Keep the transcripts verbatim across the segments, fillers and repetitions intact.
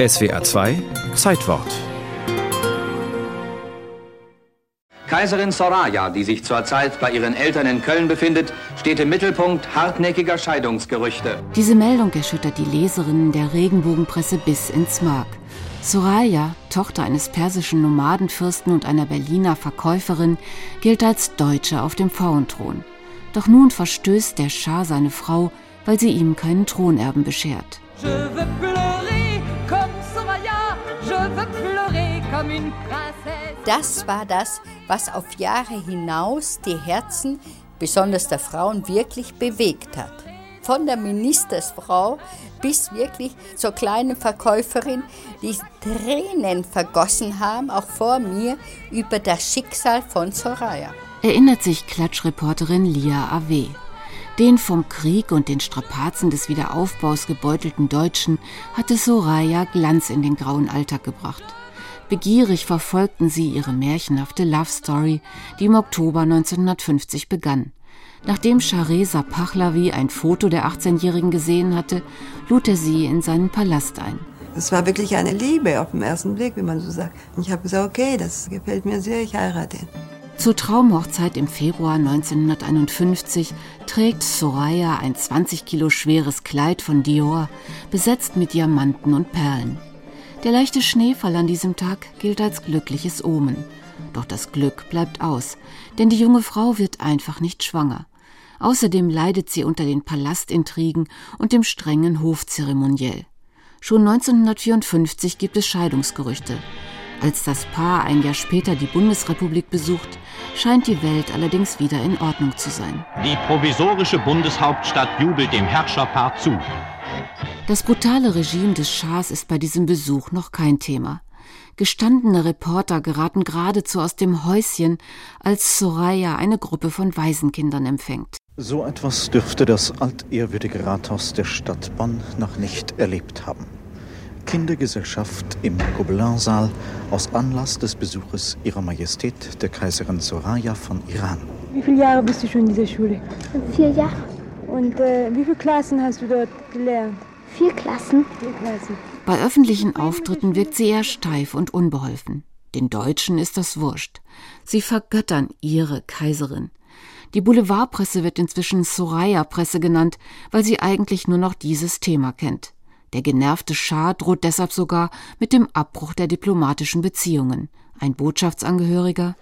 S W R zwei Zeitwort. Kaiserin Soraya, die sich zurzeit bei ihren Eltern in Köln befindet, steht im Mittelpunkt hartnäckiger Scheidungsgerüchte. Diese Meldung erschüttert die Leserinnen der Regenbogenpresse bis ins Mark. Soraya, Tochter eines persischen Nomadenfürsten und einer Berliner Verkäuferin, gilt als Deutsche auf dem Frauenthron. Doch nun verstößt der Schah seine Frau, weil sie ihm keinen Thronerben beschert. Je veux pleurer comme Soraya, je veux pleurer comme une princesse. Das war das, was auf Jahre hinaus die Herzen, besonders der Frauen, wirklich bewegt hat. Von der Ministersfrau bis wirklich zur kleinen Verkäuferin, die Tränen vergossen haben, auch vor mir, über das Schicksal von Soraya. Erinnert sich Klatschreporterin Lia Awe. Den vom Krieg und den Strapazen des Wiederaufbaus gebeutelten Deutschen hatte Soraya Glanz in den grauen Alltag gebracht. Begierig verfolgten sie ihre märchenhafte Love Story, die im Oktober neunzehnhundertfünfzig begann. Nachdem Schah Reza Pahlavi ein Foto der achtzehnjährigen gesehen hatte, lud er sie in seinen Palast ein. Es war wirklich eine Liebe auf den ersten Blick, wie man so sagt. Und ich habe gesagt, okay, das gefällt mir sehr, ich heirate ihn. Zur Traumhochzeit im Februar neunzehnhunderteinundfünfzig trägt Soraya ein zwanzig Kilo schweres Kleid von Dior, besetzt mit Diamanten und Perlen. Der leichte Schneefall an diesem Tag gilt als glückliches Omen. Doch das Glück bleibt aus, denn die junge Frau wird einfach nicht schwanger. Außerdem leidet sie unter den Palastintrigen und dem strengen Hofzeremoniell. Schon neunzehnhundertvierundfünfzig gibt es Scheidungsgerüchte. Als das Paar ein Jahr später die Bundesrepublik besucht, scheint die Welt allerdings wieder in Ordnung zu sein. Die provisorische Bundeshauptstadt jubelt dem Herrscherpaar zu. Das brutale Regime des Schahs ist bei diesem Besuch noch kein Thema. Gestandene Reporter geraten geradezu aus dem Häuschen, als Soraya eine Gruppe von Waisenkindern empfängt. So etwas dürfte das altehrwürdige Rathaus der Stadt Bonn noch nicht erlebt haben. Kindergesellschaft im Gobelin-Saal aus Anlass des Besuches Ihrer Majestät, der Kaiserin Soraya von Iran. Wie viele Jahre bist du schon in dieser Schule? Vier Jahre. Und äh, wie viele Klassen hast du dort gelernt? Vier Klassen. Vier Klassen. Bei öffentlichen Auftritten wirkt sie eher steif und unbeholfen. Den Deutschen ist das wurscht. Sie vergöttern ihre Kaiserin. Die Boulevardpresse wird inzwischen Soraya-Presse genannt, weil sie eigentlich nur noch dieses Thema kennt. Der genervte Schah droht deshalb sogar mit dem Abbruch der diplomatischen Beziehungen. Ein Botschaftsangehöriger: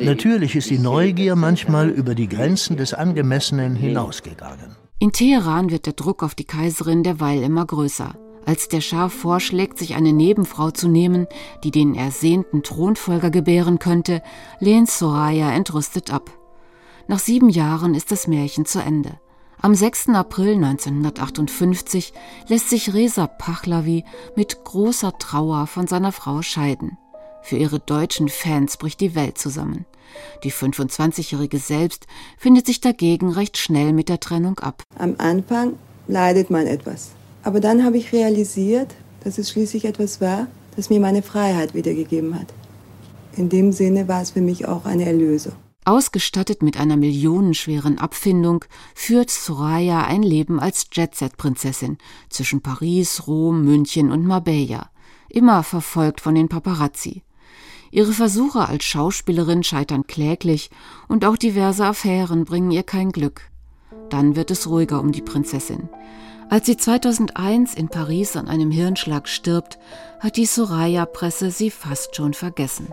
Natürlich ist die Neugier manchmal über die Grenzen des Angemessenen hinausgegangen. In Teheran wird der Druck auf die Kaiserin derweil immer größer. Als der Schah vorschlägt, sich eine Nebenfrau zu nehmen, die den ersehnten Thronfolger gebären könnte, lehnt Soraya entrüstet ab. Nach sieben Jahren ist das Märchen zu Ende. Am sechsten April neunzehnhundertachtundfünfzig lässt sich Reza Pahlavi mit großer Trauer von seiner Frau scheiden. Für ihre deutschen Fans bricht die Welt zusammen. Die fünfundzwanzigjährige selbst findet sich dagegen recht schnell mit der Trennung ab. Am Anfang leidet man etwas. Aber dann habe ich realisiert, dass es schließlich etwas war, das mir meine Freiheit wiedergegeben hat. In dem Sinne war es für mich auch eine Erlösung. Ausgestattet mit einer millionenschweren Abfindung führt Soraya ein Leben als Jet-Set-Prinzessin zwischen Paris, Rom, München und Marbella, immer verfolgt von den Paparazzi. Ihre Versuche als Schauspielerin scheitern kläglich und auch diverse Affären bringen ihr kein Glück. Dann wird es ruhiger um die Prinzessin. Als sie zweitausendeins in Paris an einem Hirnschlag stirbt, hat die Soraya-Presse sie fast schon vergessen.